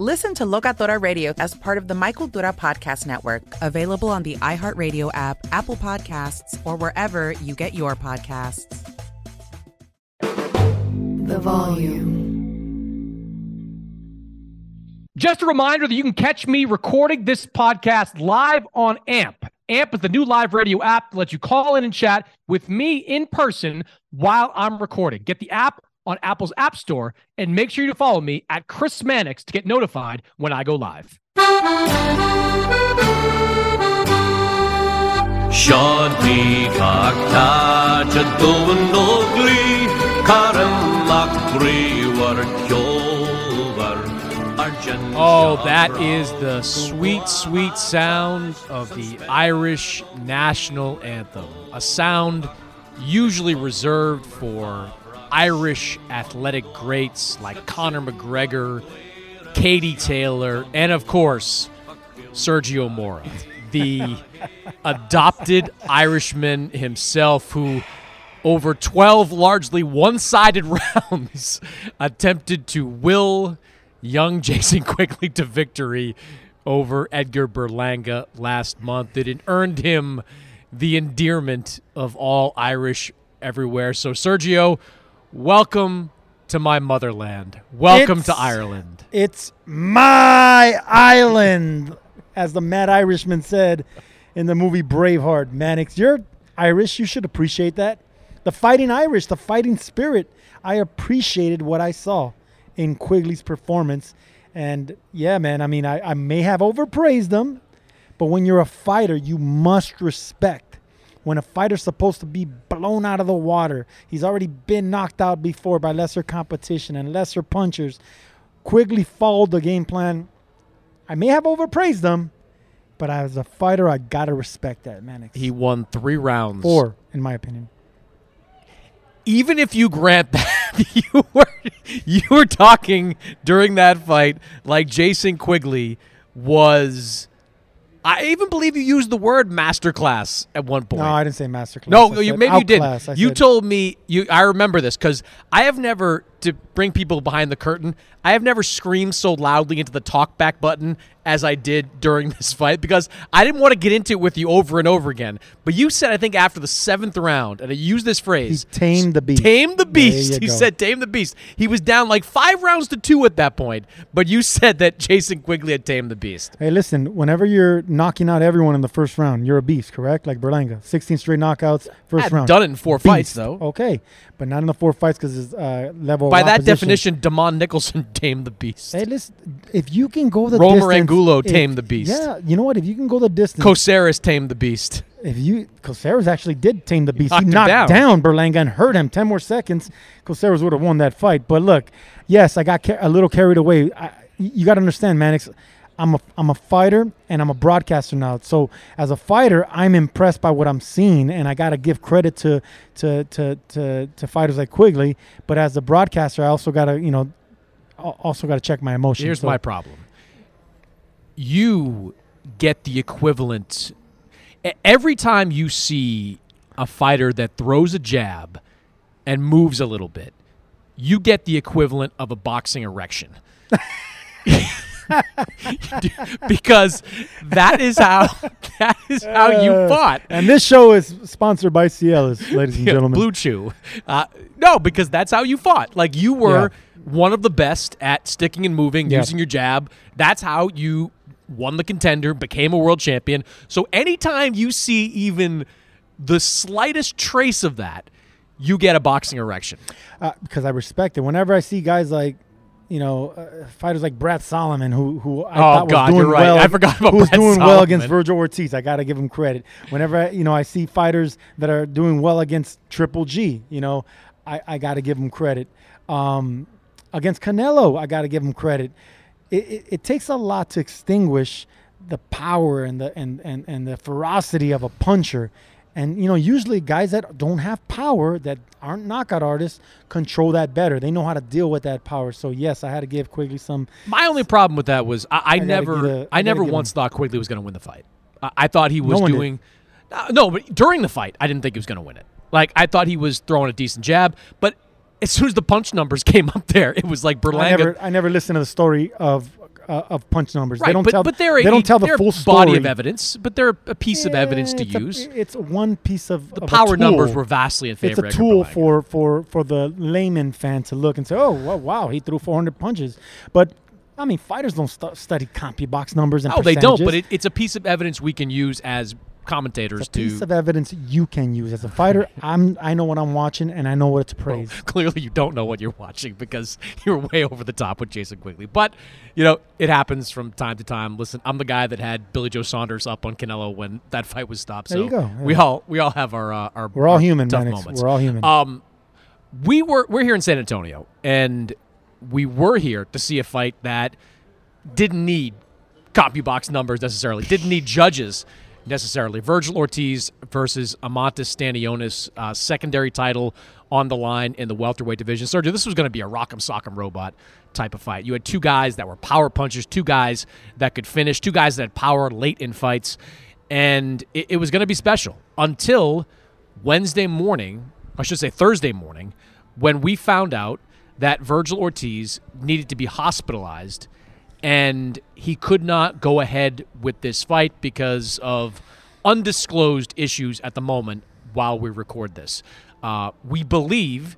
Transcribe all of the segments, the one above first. Listen to Locatora Radio as part of the My Cultura Podcast Network. Available on the iHeartRadio app, Apple Podcasts, or wherever you get your podcasts. The Volume. Just a reminder that you can catch me recording this podcast live on AMP. AMP is the new live radio app that lets you call in and chat with me in person while I'm recording. Get the app on Apple's App Store and make sure you follow me at Chris Mannix to get notified when I go live. Sean Peacock, Tachatovan Ogli, Karam Lakri, Warkyover. Oh, that is the sweet, sweet sound of the Irish national anthem. A sound usually reserved for Irish athletic greats like Conor McGregor, Katie Taylor, and of course, Sergio Mora, the adopted Irishman himself who, over 12 largely one-sided rounds, attempted to will young Jason Quigley to victory over Edgar Berlanga last month. It earned him the endearment of all Irish everywhere. So, Sergio, welcome to my motherland. Welcome to Ireland. It's my island, as the Mad Irishman said in the movie Braveheart. Mannix, you're Irish. You should appreciate that. The fighting Irish, the fighting spirit. I appreciated what I saw in Quigley's performance. And yeah, man, I mean, I may have overpraised him, but when you're a fighter, you must respect. When a fighter's supposed to be blown out of the water, he's already been knocked out before by lesser competition and lesser punchers. Quigley followed the game plan. I may have overpraised him, but as a fighter, I got to respect that, Mannix. He won 3 rounds. 4, in my opinion. Even if you grant that, you were talking during that fight like Jason Quigley was, I even believe you used the word masterclass at one point. No, I didn't say masterclass. No, maybe you didn't. You told me, I remember this because I have never, to bring people behind the curtain, I have never screamed so loudly into the talk back button as I did during this fight because I didn't want to get into it with you over and over again. But you said, I think after the 7th round, and I used this phrase. He tamed the beast. Tamed the beast. He said, tame the beast. He was down like 5 rounds to 2 at that point, but you said that Jason Quigley had tamed the beast. Hey, listen, whenever you're knocking out everyone in the 1st round, you're a beast, correct? Like Berlanga, 16 straight knockouts, first round. I've done it in 4 beast. Fights, though. Okay, but not in the 4 fights because his level. By that definition, Demond Nicholson tamed the beast. Hey, listen, if you can go the distance. Romer Angulo tamed the beast. Yeah, you know what? If you can go the distance. Coceres tamed the beast. Coceres actually did tame the beast. He knocked down Berlanga and hurt him. 10 more seconds, Coceres would have won that fight. But look, yes, I got a little carried away. You got to understand, Mannix, I'm a fighter and I'm a broadcaster now. So as a fighter, I'm impressed by what I'm seeing, and I gotta give credit to fighters like Quigley. But as a broadcaster, I also gotta check my emotions. Here's my problem. You get the equivalent every time you see a fighter that throws a jab and moves a little bit. You get the equivalent of a boxing erection. Because that is how you fought. And this show is sponsored by Cialis, ladies and gentlemen. Blue Chew. No, because that's how you fought. Like, you were one of the best at sticking and moving, using your jab. That's how you won the contender, became a world champion. So anytime you see even the slightest trace of that, you get a boxing erection. Because I respect it. Whenever I see guys like, fighters like Brad Solomon, who was doing well against Vergil Ortiz. I got to give him credit. Whenever I see fighters that are doing well against Triple G, I got to give him credit. Against Canelo, I got to give him credit. It takes a lot to extinguish the power and the ferocity of a puncher. And, usually guys that don't have power, that aren't knockout artists, control that better. They know how to deal with that power. So, yes, I had to give Quigley some. My only problem with that was I never thought Quigley was going to win the fight. I thought he was but during the fight, I didn't think he was going to win it. Like, I thought he was throwing a decent jab, but as soon as the punch numbers came up there, it was like Berlanga. I never listened to the story of punch numbers, right? They don't tell the full body of evidence, but they're a piece of evidence to use. It's one piece of the power numbers were vastly in favor. It's a tool for the layman fan to look and say, "Oh, wow, he threw 400 punches." But I mean, fighters don't study CompuBox numbers and percentages. They don't. But it's a piece of evidence we can use as commentators. It's a piece of evidence you can use as a fighter. I know what I'm watching, and I know what it's praised. Well, clearly you don't know what you're watching because you're way over the top with Jason Quigley. But, it happens from time to time. Listen, I'm the guy that had Billy Joe Saunders up on Canelo when that fight was stopped. So there you go. Yeah. We all have our we're all human, tough moments. We're all human. We're here in San Antonio, and we were here to see a fight that didn't need CompuBox numbers necessarily, didn't need judges necessarily. Vergil Ortiz versus Amontis Stanionis, secondary title on the line in the welterweight division. Sergio, this was going to be a rock'em sock'em robot type of fight. You had two guys that were power punchers, two guys that could finish, two guys that had power late in fights, and it was going to be special until Thursday morning, when we found out that Vergil Ortiz needed to be hospitalized and he could not go ahead with this fight because of undisclosed issues at the moment while we record this. We believe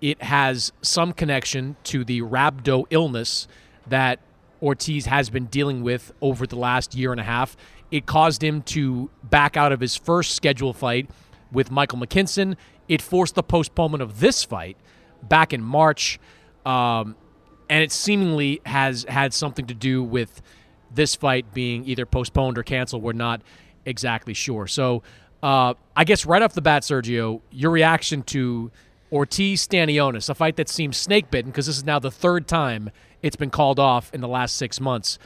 it has some connection to the rhabdo illness that Ortiz has been dealing with over the last year and a half. It caused him to back out of his first scheduled fight with Michael McKinson. It forced the postponement of this fight back in March. And it seemingly has had something to do with this fight being either postponed or canceled. We're not exactly sure. So I guess right off the bat, Sergio, your reaction to Ortiz-Stanionis, a fight that seems snake-bitten because this is now the third time it's been called off in the last 6 months.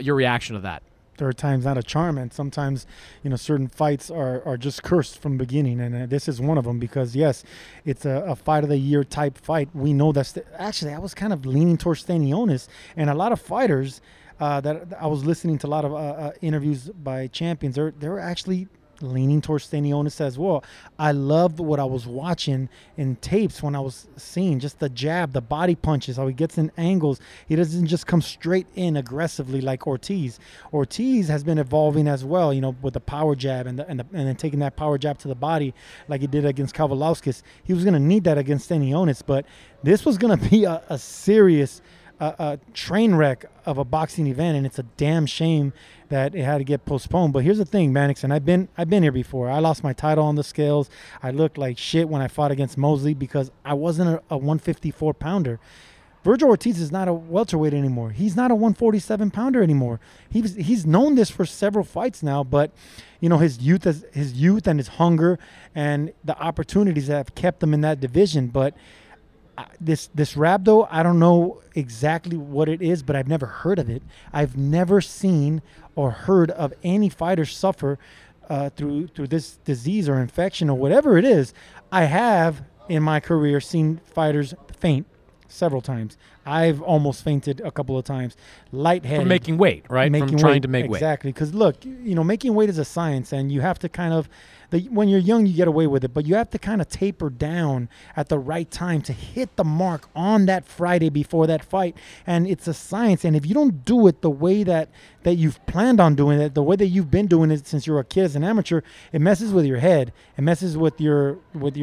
Your reaction to that? Third time's not a charm, and sometimes certain fights are just cursed from the beginning, and this is one of them because, yes, it's a fight of the year type fight. We know that. Actually, I was kind of leaning towards Stanionis, and a lot of fighters that I was listening to a lot of interviews by champions, they're actually leaning towards Stanionis as well. I loved what I was watching in tapes when I was seeing just the jab, the body punches, how he gets in angles. He doesn't just come straight in aggressively like Ortiz. Ortiz has been evolving as well, with the power jab and then taking that power jab to the body like he did against Kovalevskis. He was going to need that against Stanionis, but this was going to be a serious train wreck of a boxing event, and it's a damn shame that it had to get postponed. But here's the thing, Mannix, and I've been here before. I lost my title on the scales. I looked like shit when I fought against Mosley because I wasn't a 154 pounder. Vergil Ortiz is not a welterweight anymore. He's not a 147 pounder anymore. He's known this for several fights now, but his youth and his hunger and the opportunities that have kept him in that division, but. This rhabdo, I don't know exactly what it is, but I've never heard of it. I've never seen or heard of any fighter suffer through this disease or infection or whatever it is. I have in my career seen fighters faint, several times. I've almost fainted a couple of times. Lightheaded. From making weight, right? From trying to make weight. Exactly. Because, look, you know, making weight is a science, and you have to kind of – when you're young, you get away with it, but you have to kind of taper down at the right time to hit the mark on that Friday before that fight. And it's a science. And if you don't do it the way that you've planned on doing it, the way that you've been doing it since you were a kid as an amateur, it messes with your head. It messes with your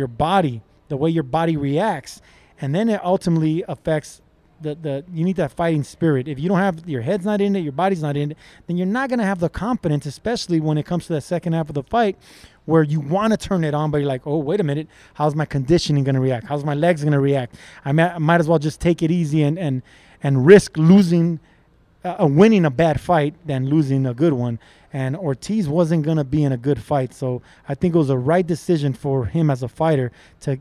body, the way your body reacts. And then it ultimately affects you need that fighting spirit. If you don't have, your head's not in it, your body's not in it, then you're not going to have the confidence, especially when it comes to that second half of the fight where you want to turn it on, but you're like, oh, wait a minute, how's my conditioning going to react? How's my legs going to react? I might as well just take it easy and risk losing, winning a bad fight than losing a good one. And Ortiz wasn't going to be in a good fight. So I think it was the right decision for him as a fighter to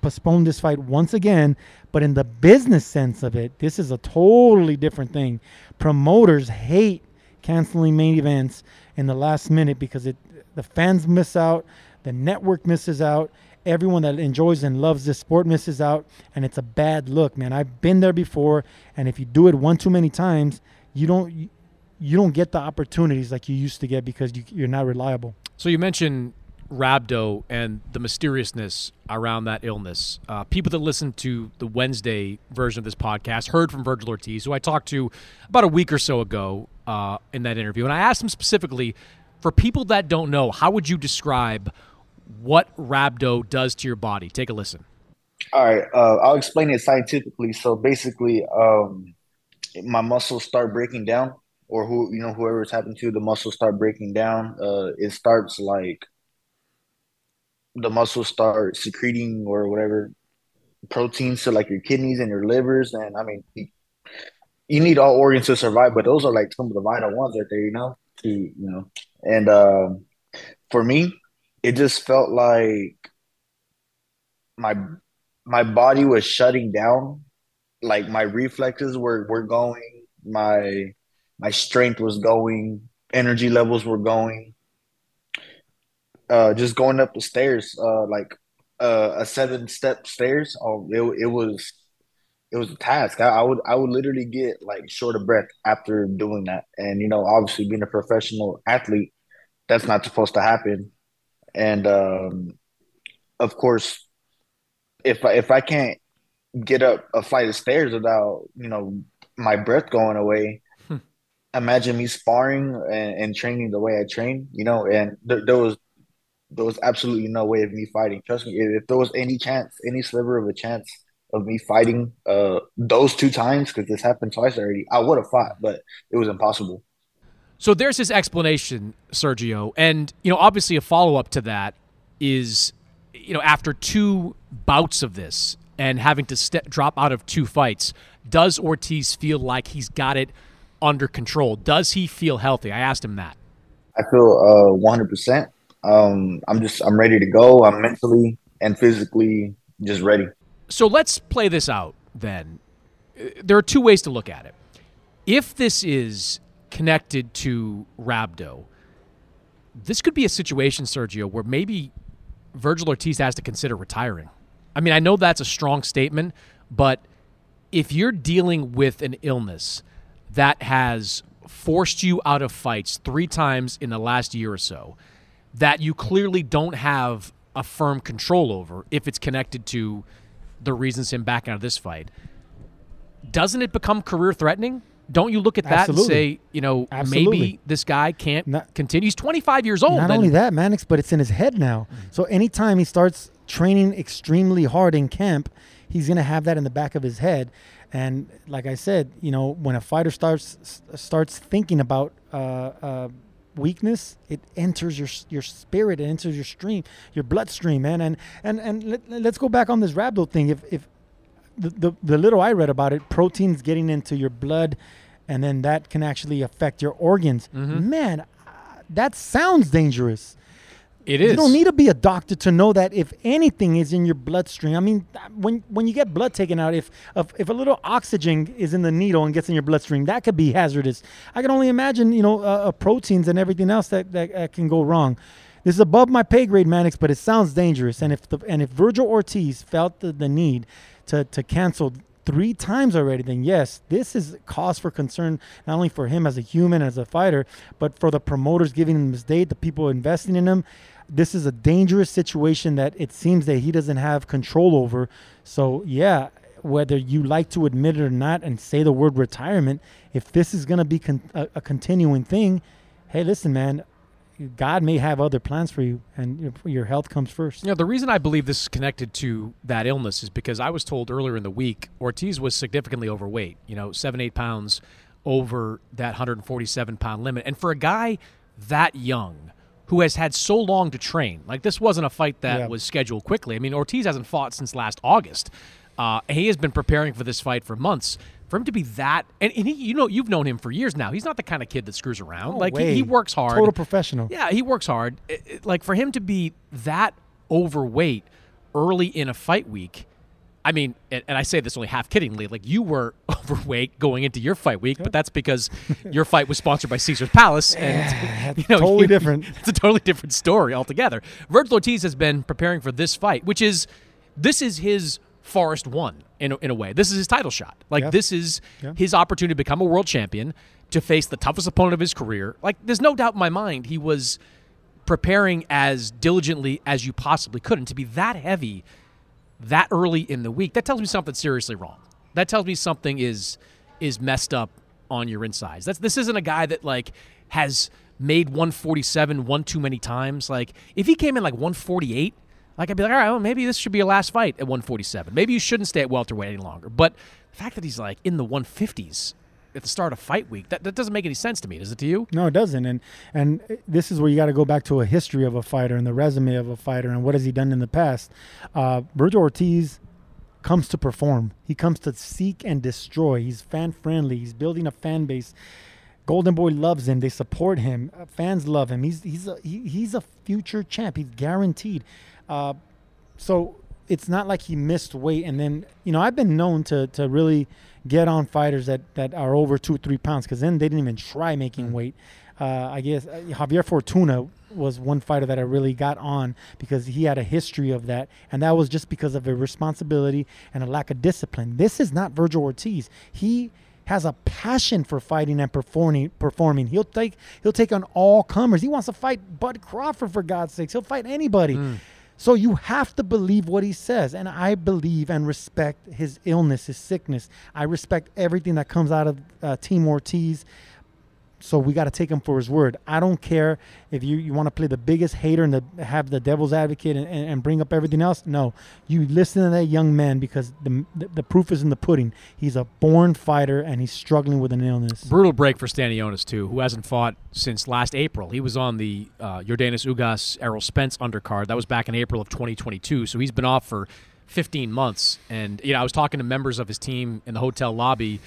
postpone this fight once again. But in the business sense of it, this is a totally different thing. Promoters hate canceling main events in the last minute because the fans miss out, the network misses out, everyone that enjoys and loves this sport misses out, and it's a bad look, man. I've been there before, and if you do it one too many times, you don't get the opportunities like you used to get because you're not reliable. So you mentioned rhabdo and the mysteriousness around that illness. People that listened to the Wednesday version of this podcast heard from Vergil Ortiz, who I talked to about a week or so ago in that interview. And I asked him specifically, for people that don't know, how would you describe what rhabdo does to your body? Take a listen. All right. I'll explain it scientifically. So basically, my muscles start breaking down, or whoever it's happened to, the muscles start breaking down. The muscles start secreting or whatever proteins to like your kidneys and your livers. And I mean, you need all organs to survive, but those are like some of the vital ones right there, And for me, it just felt like my body was shutting down. Like my reflexes were going, my strength was going, energy levels were going. Just going up the stairs, a 7-step stairs. It was a task. I would literally get like short of breath after doing that. And obviously being a professional athlete, that's not supposed to happen. And of course, if I can't get up a flight of stairs without my breath going away. Imagine me sparring and training the way I train. And there was absolutely no way of me fighting. Trust me, if there was any chance, any sliver of a chance of me fighting those 2 times, because this happened twice already, I would have fought, but it was impossible. So there's his explanation, Sergio. And, obviously a follow-up to that is, after 2 bouts of this and having to drop out of 2 fights, does Ortiz feel like he's got it under control? Does he feel healthy? I asked him that. I feel 100%. I'm ready to go. I'm mentally and physically just ready. So let's play this out then. There are 2 ways to look at it. If this is connected to rhabdo, this could be a situation, Sergio, where maybe Vergil Ortiz has to consider retiring. I mean, I know that's a strong statement, but if you're dealing with an illness that has forced you out of fights 3 times in the last year or so, that you clearly don't have a firm control over, if it's connected to the reasons him backing out of this fight, doesn't it become career threatening? Don't you look at that and say, absolutely, maybe this guy can't continue? He's 25 years old. Not only that, Mannix, but it's in his head now. Mm-hmm. So anytime he starts training extremely hard in camp, he's going to have that in the back of his head. And like I said, when a fighter starts thinking about weakness, it enters your spirit, it enters your stream, your bloodstream, man. And let's go back on this rhabdo thing. If the little I read about it, proteins getting into your blood, and then that can actually affect your organs. Mm-hmm. Man, that sounds dangerous. It is. You don't need to be a doctor to know that if anything is in your bloodstream. I mean, when you get blood taken out, if a little oxygen is in the needle and gets in your bloodstream, that could be hazardous. I can only imagine, proteins and everything else that can go wrong. This is above my pay grade, Mannix, but it sounds dangerous. And if Vergil Ortiz felt the need to cancel three times already, then yes, this is cause for concern, not only for him as a human, as a fighter, but for the promoters giving him this date, the people investing in him. This is a dangerous situation that it seems that he doesn't have control over. So yeah, whether you like to admit it or not and say the word retirement, if this is going to be a continuing thing, hey, listen, man, God may have other plans for you, and your health comes first. You know, the reason I believe this is connected to that illness is because I was told earlier in the week Ortiz was significantly overweight, 7-8 pounds over that 147-pound limit. And for a guy that young who has had so long to train, like this wasn't a fight that was scheduled quickly. I mean, Ortiz hasn't fought since last August. He has been preparing for this fight for months. For him to be that, and he, you've known him for years now. He's not the kind of kid that screws around. No like he works hard. Total professional. Yeah, he works hard. Like for him to be that overweight early in a fight week, I mean, and I say this only half kiddingly. Like you were overweight going into your fight week, but that's because your fight was sponsored by Caesar's Palace, and totally different. It's a totally different story altogether. Vergil Ortiz has been preparing for this fight, which is his Forrest won in a way. This is his title shot. Like this is his opportunity to become a world champion, to face the toughest opponent of his career. Like there's no doubt in my mind he was preparing as diligently as you possibly could, and to be that heavy that early in the week, that tells me something seriously wrong. That tells me something is messed up on your insides. This isn't a guy that like has made 147 one too many times. Like if he came in like 148. Like, I'd be like, all right, well, maybe this should be your last fight at 147. Maybe you shouldn't stay at welterweight any longer. But the fact that he's, like, in the 150s at the start of fight week, that doesn't make any sense to me. Does it to you? No, it doesn't. And this is where you got to go back to a history of a fighter and the resume of a fighter and what has he done in the past. Vergil Ortiz comes to perform. He comes to seek and destroy. He's fan-friendly. He's building a fan base. Golden Boy loves him. They support him. Fans love him. He's a future champ. He's guaranteed. So it's not like he missed weight. And then, I've been known to really get on fighters that are over 2-3 pounds, because then they didn't even try making weight. I guess Javier Fortuna was one fighter that I really got on because he had a history of that. And that was just because of irresponsibility and a lack of discipline. This is not Vergil Ortiz. He has a passion for fighting and performing. He'll take on all comers. He wants to fight Bud Crawford, for God's sakes. He'll fight anybody. So you have to believe what he says, and I believe and respect his illness, his sickness. I respect everything that comes out of Team Ortiz, so we got to take him for his word. I don't care if you want to play the biggest hater and have the devil's advocate and bring up everything else. No, you listen to that young man, because the proof is in the pudding. He's a born fighter, and he's struggling with an illness. Brutal break for Stanionis, too, who hasn't fought since last April. He was on the Yordanis Ugas, Errol Spence undercard. That was back in April of 2022, so he's been off for 15 months. And, I was talking to members of his team in the hotel lobby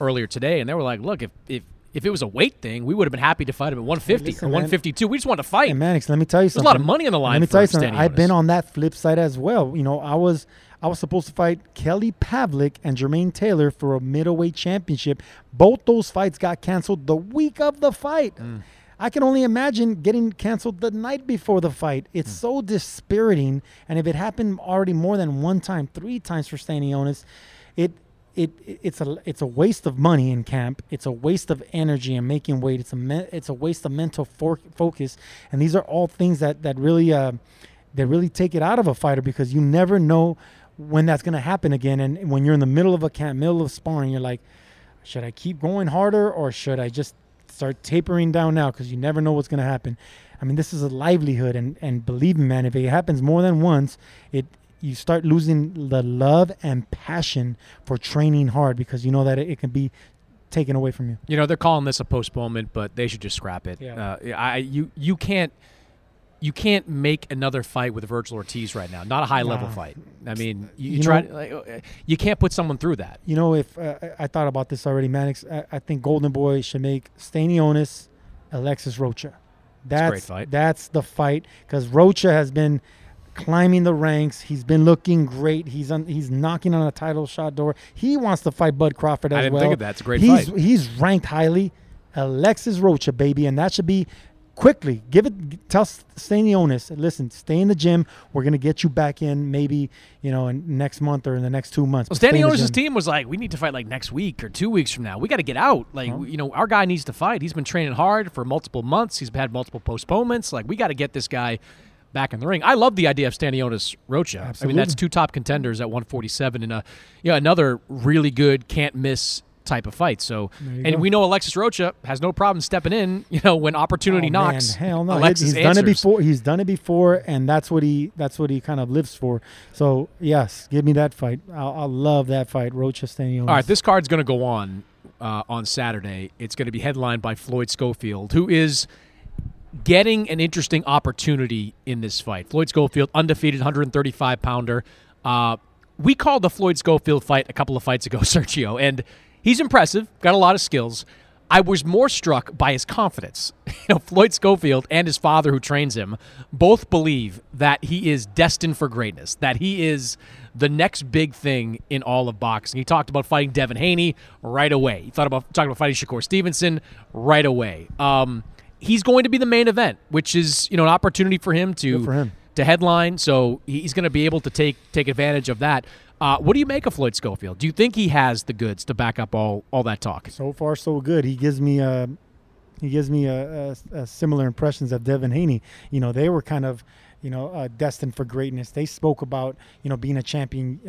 earlier today, and they were like, look, if it was a weight thing, we would have been happy to fight him at 150 or 152. We just wanted to fight. Hey, Mannix, let me tell you something. There's a lot of money on the line. Let me tell you something. I've been on that flip side as well. I was supposed to fight Kelly Pavlik and Jermaine Taylor for a middleweight championship. Both those fights got canceled the week of the fight. I can only imagine getting canceled the night before the fight. It's so dispiriting. And if it happened already more than one time, three times for Stanionis, it's a waste of money in camp. It's a waste of energy and making weight. It's a waste of mental focus, and these are all things that really take it out of a fighter, because you never know when that's going to happen again. And when you're in the middle of a camp, middle of sparring, you're like, should I keep going harder or should I just start tapering down now? Because you never know what's going to happen. I mean, this is a livelihood, and believe me, man, if it happens more than once, you start losing the love and passion for training hard, because you know that it can be taken away from you. They're calling this a postponement, but they should just scrap it. Yeah. You can't make another fight with Vergil Ortiz right now. Not a high-level fight. I mean, you can't put someone through that. If I thought about this already, Mannix, I think Golden Boy should make Stanionis, Alexis Rocha. That's a great fight. That's the fight, because Rocha has been climbing the ranks. He's been looking great. He's knocking on a title shot door. He wants to fight Bud Crawford as well. I didn't think of that. It's a great fight. He's ranked highly. Alexis Rocha, baby, and that should be quickly, tell Stanionis, listen, stay in the gym. We're going to get you back in maybe, you know, in next month or in the next 2 months. Well, Stanionis' team was like, we need to fight like next week or 2 weeks from now. We got to get out. Like, you know, our guy needs to fight. He's been training hard for multiple months. He's had multiple postponements. Like, we got to get this guy back in the ring. I love the idea of Stanionis Rocha. Absolutely. I mean, that's two top contenders at 147 and another really good can't miss type of fight. So, we know Alexis Rocha has no problem stepping in, when opportunity knocks. Man, hell no. He's done it before. And that's what he kind of lives for. So yes, give me that fight. I'll love that fight. Rocha Stanionis. All right. This card's going to go on Saturday. It's going to be headlined by Floyd Schofield, who is getting an interesting opportunity in this fight. Floyd Schofield, undefeated 135-pounder. We called the Floyd Schofield fight a couple of fights ago, Sergio, and he's impressive, got a lot of skills. I was more struck by his confidence. Floyd Schofield and his father, who trains him, both believe that he is destined for greatness, that he is the next big thing in all of boxing. He talked about fighting Devin Haney right away. He thought about talking about fighting Shakur Stevenson right away. He's going to be the main event, which is an opportunity for him to headline. So he's going to be able to take advantage of that. What do you make of Floyd Schofield? Do you think he has the goods to back up all that talk? So far, so good. He gives me similar impressions of Devin Haney. They were kind of destined for greatness. They spoke about being a champion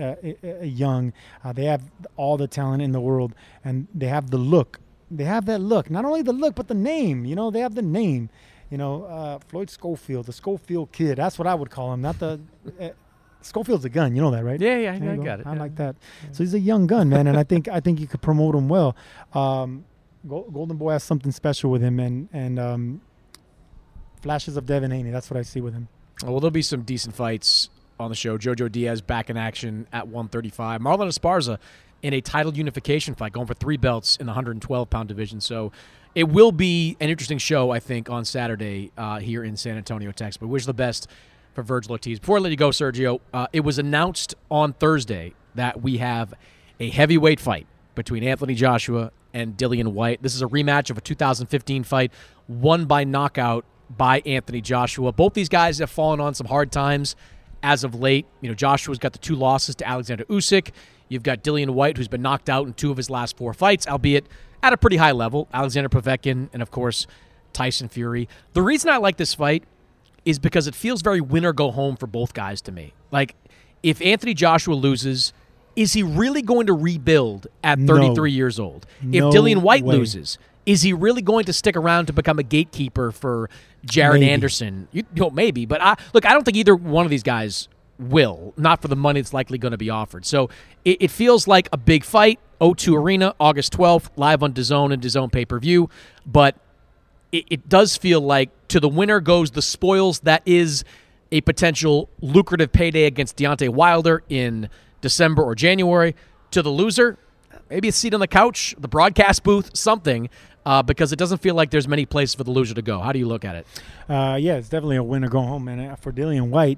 young. They have all the talent in the world, and they have the look. They have that look, not only the look, but the name. They have the name. Floyd Schofield, the Schofield kid. That's what I would call him. Not the Schofield's a gun. You know that, right? Yeah, I got it. I like that. Yeah. So he's a young gun, man, and I think you could promote him well. Golden Boy has something special with him, and flashes of Devin Haney. That's what I see with him. Well, there'll be some decent fights on the show. Jojo Diaz back in action at 135. Marlon Esparza in a title unification fight, going for three belts in the 112-pound division. So it will be an interesting show, I think, on Saturday here in San Antonio, Texas. But wish the best for Vergil Ortiz. Before I let you go, Sergio, it was announced on Thursday that we have a heavyweight fight between Anthony Joshua and Dillian Whyte. This is a rematch of a 2015 fight won by knockout by Anthony Joshua. Both these guys have fallen on some hard times as of late. Joshua's got the two losses to Alexander Usyk. You've got Dillian Whyte, who's been knocked out in two of his last four fights, albeit at a pretty high level. Alexander Povetkin and, of course, Tyson Fury. The reason I like this fight is because it feels very win or go home for both guys to me. Like, if Anthony Joshua loses, is he really going to rebuild at 33 years old? No, if Dillian Whyte loses, is he really going to stick around to become a gatekeeper for Jared Anderson? Maybe. But, I don't think either one of these guys will, not for the money it's likely going to be offered. So it feels like a big fight. O2 Arena, August 12th, live on DAZN and DAZN pay-per-view. But it does feel like to the winner goes the spoils that is a potential lucrative payday against Deontay Wilder in December or January. To the loser, maybe a seat on the couch, the broadcast booth, something, because it doesn't feel like there's many places for the loser to go. How do you look at it? It's definitely a winner go home, man. For Dillian Whyte,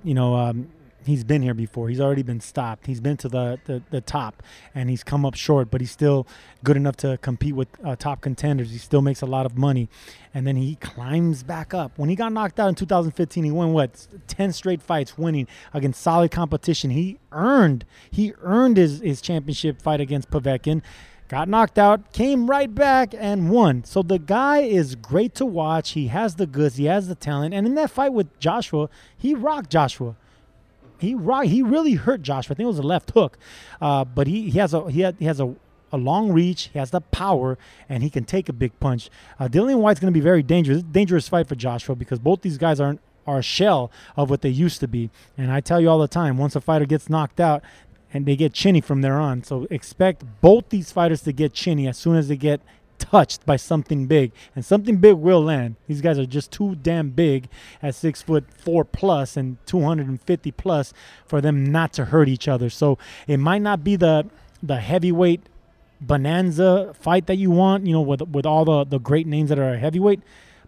he's been here before. He's already been stopped. He's been to the top, and he's come up short, but he's still good enough to compete with top contenders. He still makes a lot of money, and then he climbs back up. When he got knocked out in 2015, he won, 10 straight fights winning against solid competition. He earned his championship fight against Povetkin, got knocked out, came right back, and won. So the guy is great to watch. He has the goods. He has the talent. And in that fight with Joshua, he rocked Joshua. He really hurt Joshua. I think it was a left hook, but he has a long reach. He has the power, and he can take a big punch. Dillian Whyte's going to be very dangerous fight for Joshua because both these guys are a shell of what they used to be. And I tell you all the time, once a fighter gets knocked out, and they get chinny from there on. So expect both these fighters to get chinny as soon as they get touched by something big, and something big will land. These guys are just too damn big at 6'4" plus and 250 plus for them not to hurt each other. So it might not be the heavyweight bonanza fight that you want, with all the great names that are heavyweight,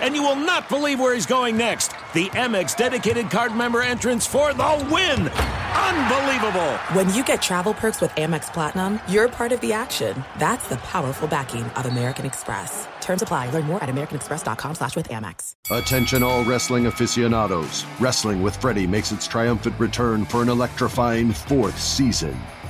And you will not believe where he's going next. The Amex dedicated card member entrance for the win. Unbelievable. When you get travel perks with Amex Platinum, you're part of the action. That's the powerful backing of American Express. Terms apply. Learn more at americanexpress.com/withAmex. Attention all wrestling aficionados. Wrestling with Freddy makes its triumphant return for an electrifying 4th season.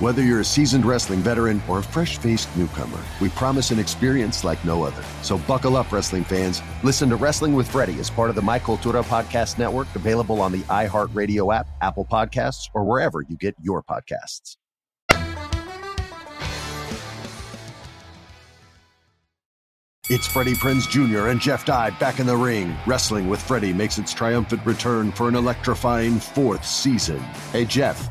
Whether you're a seasoned wrestling veteran or a fresh-faced newcomer, we promise an experience like no other. So buckle up, wrestling fans. Listen to Wrestling with Freddy as part of the My Cultura Podcast Network, available on the iHeartRadio app, Apple Podcasts, or wherever you get your podcasts. It's Freddie Prinze Jr. and Jeff Dye back in the ring. Wrestling with Freddie makes its triumphant return for an electrifying fourth season. Hey, Jeff,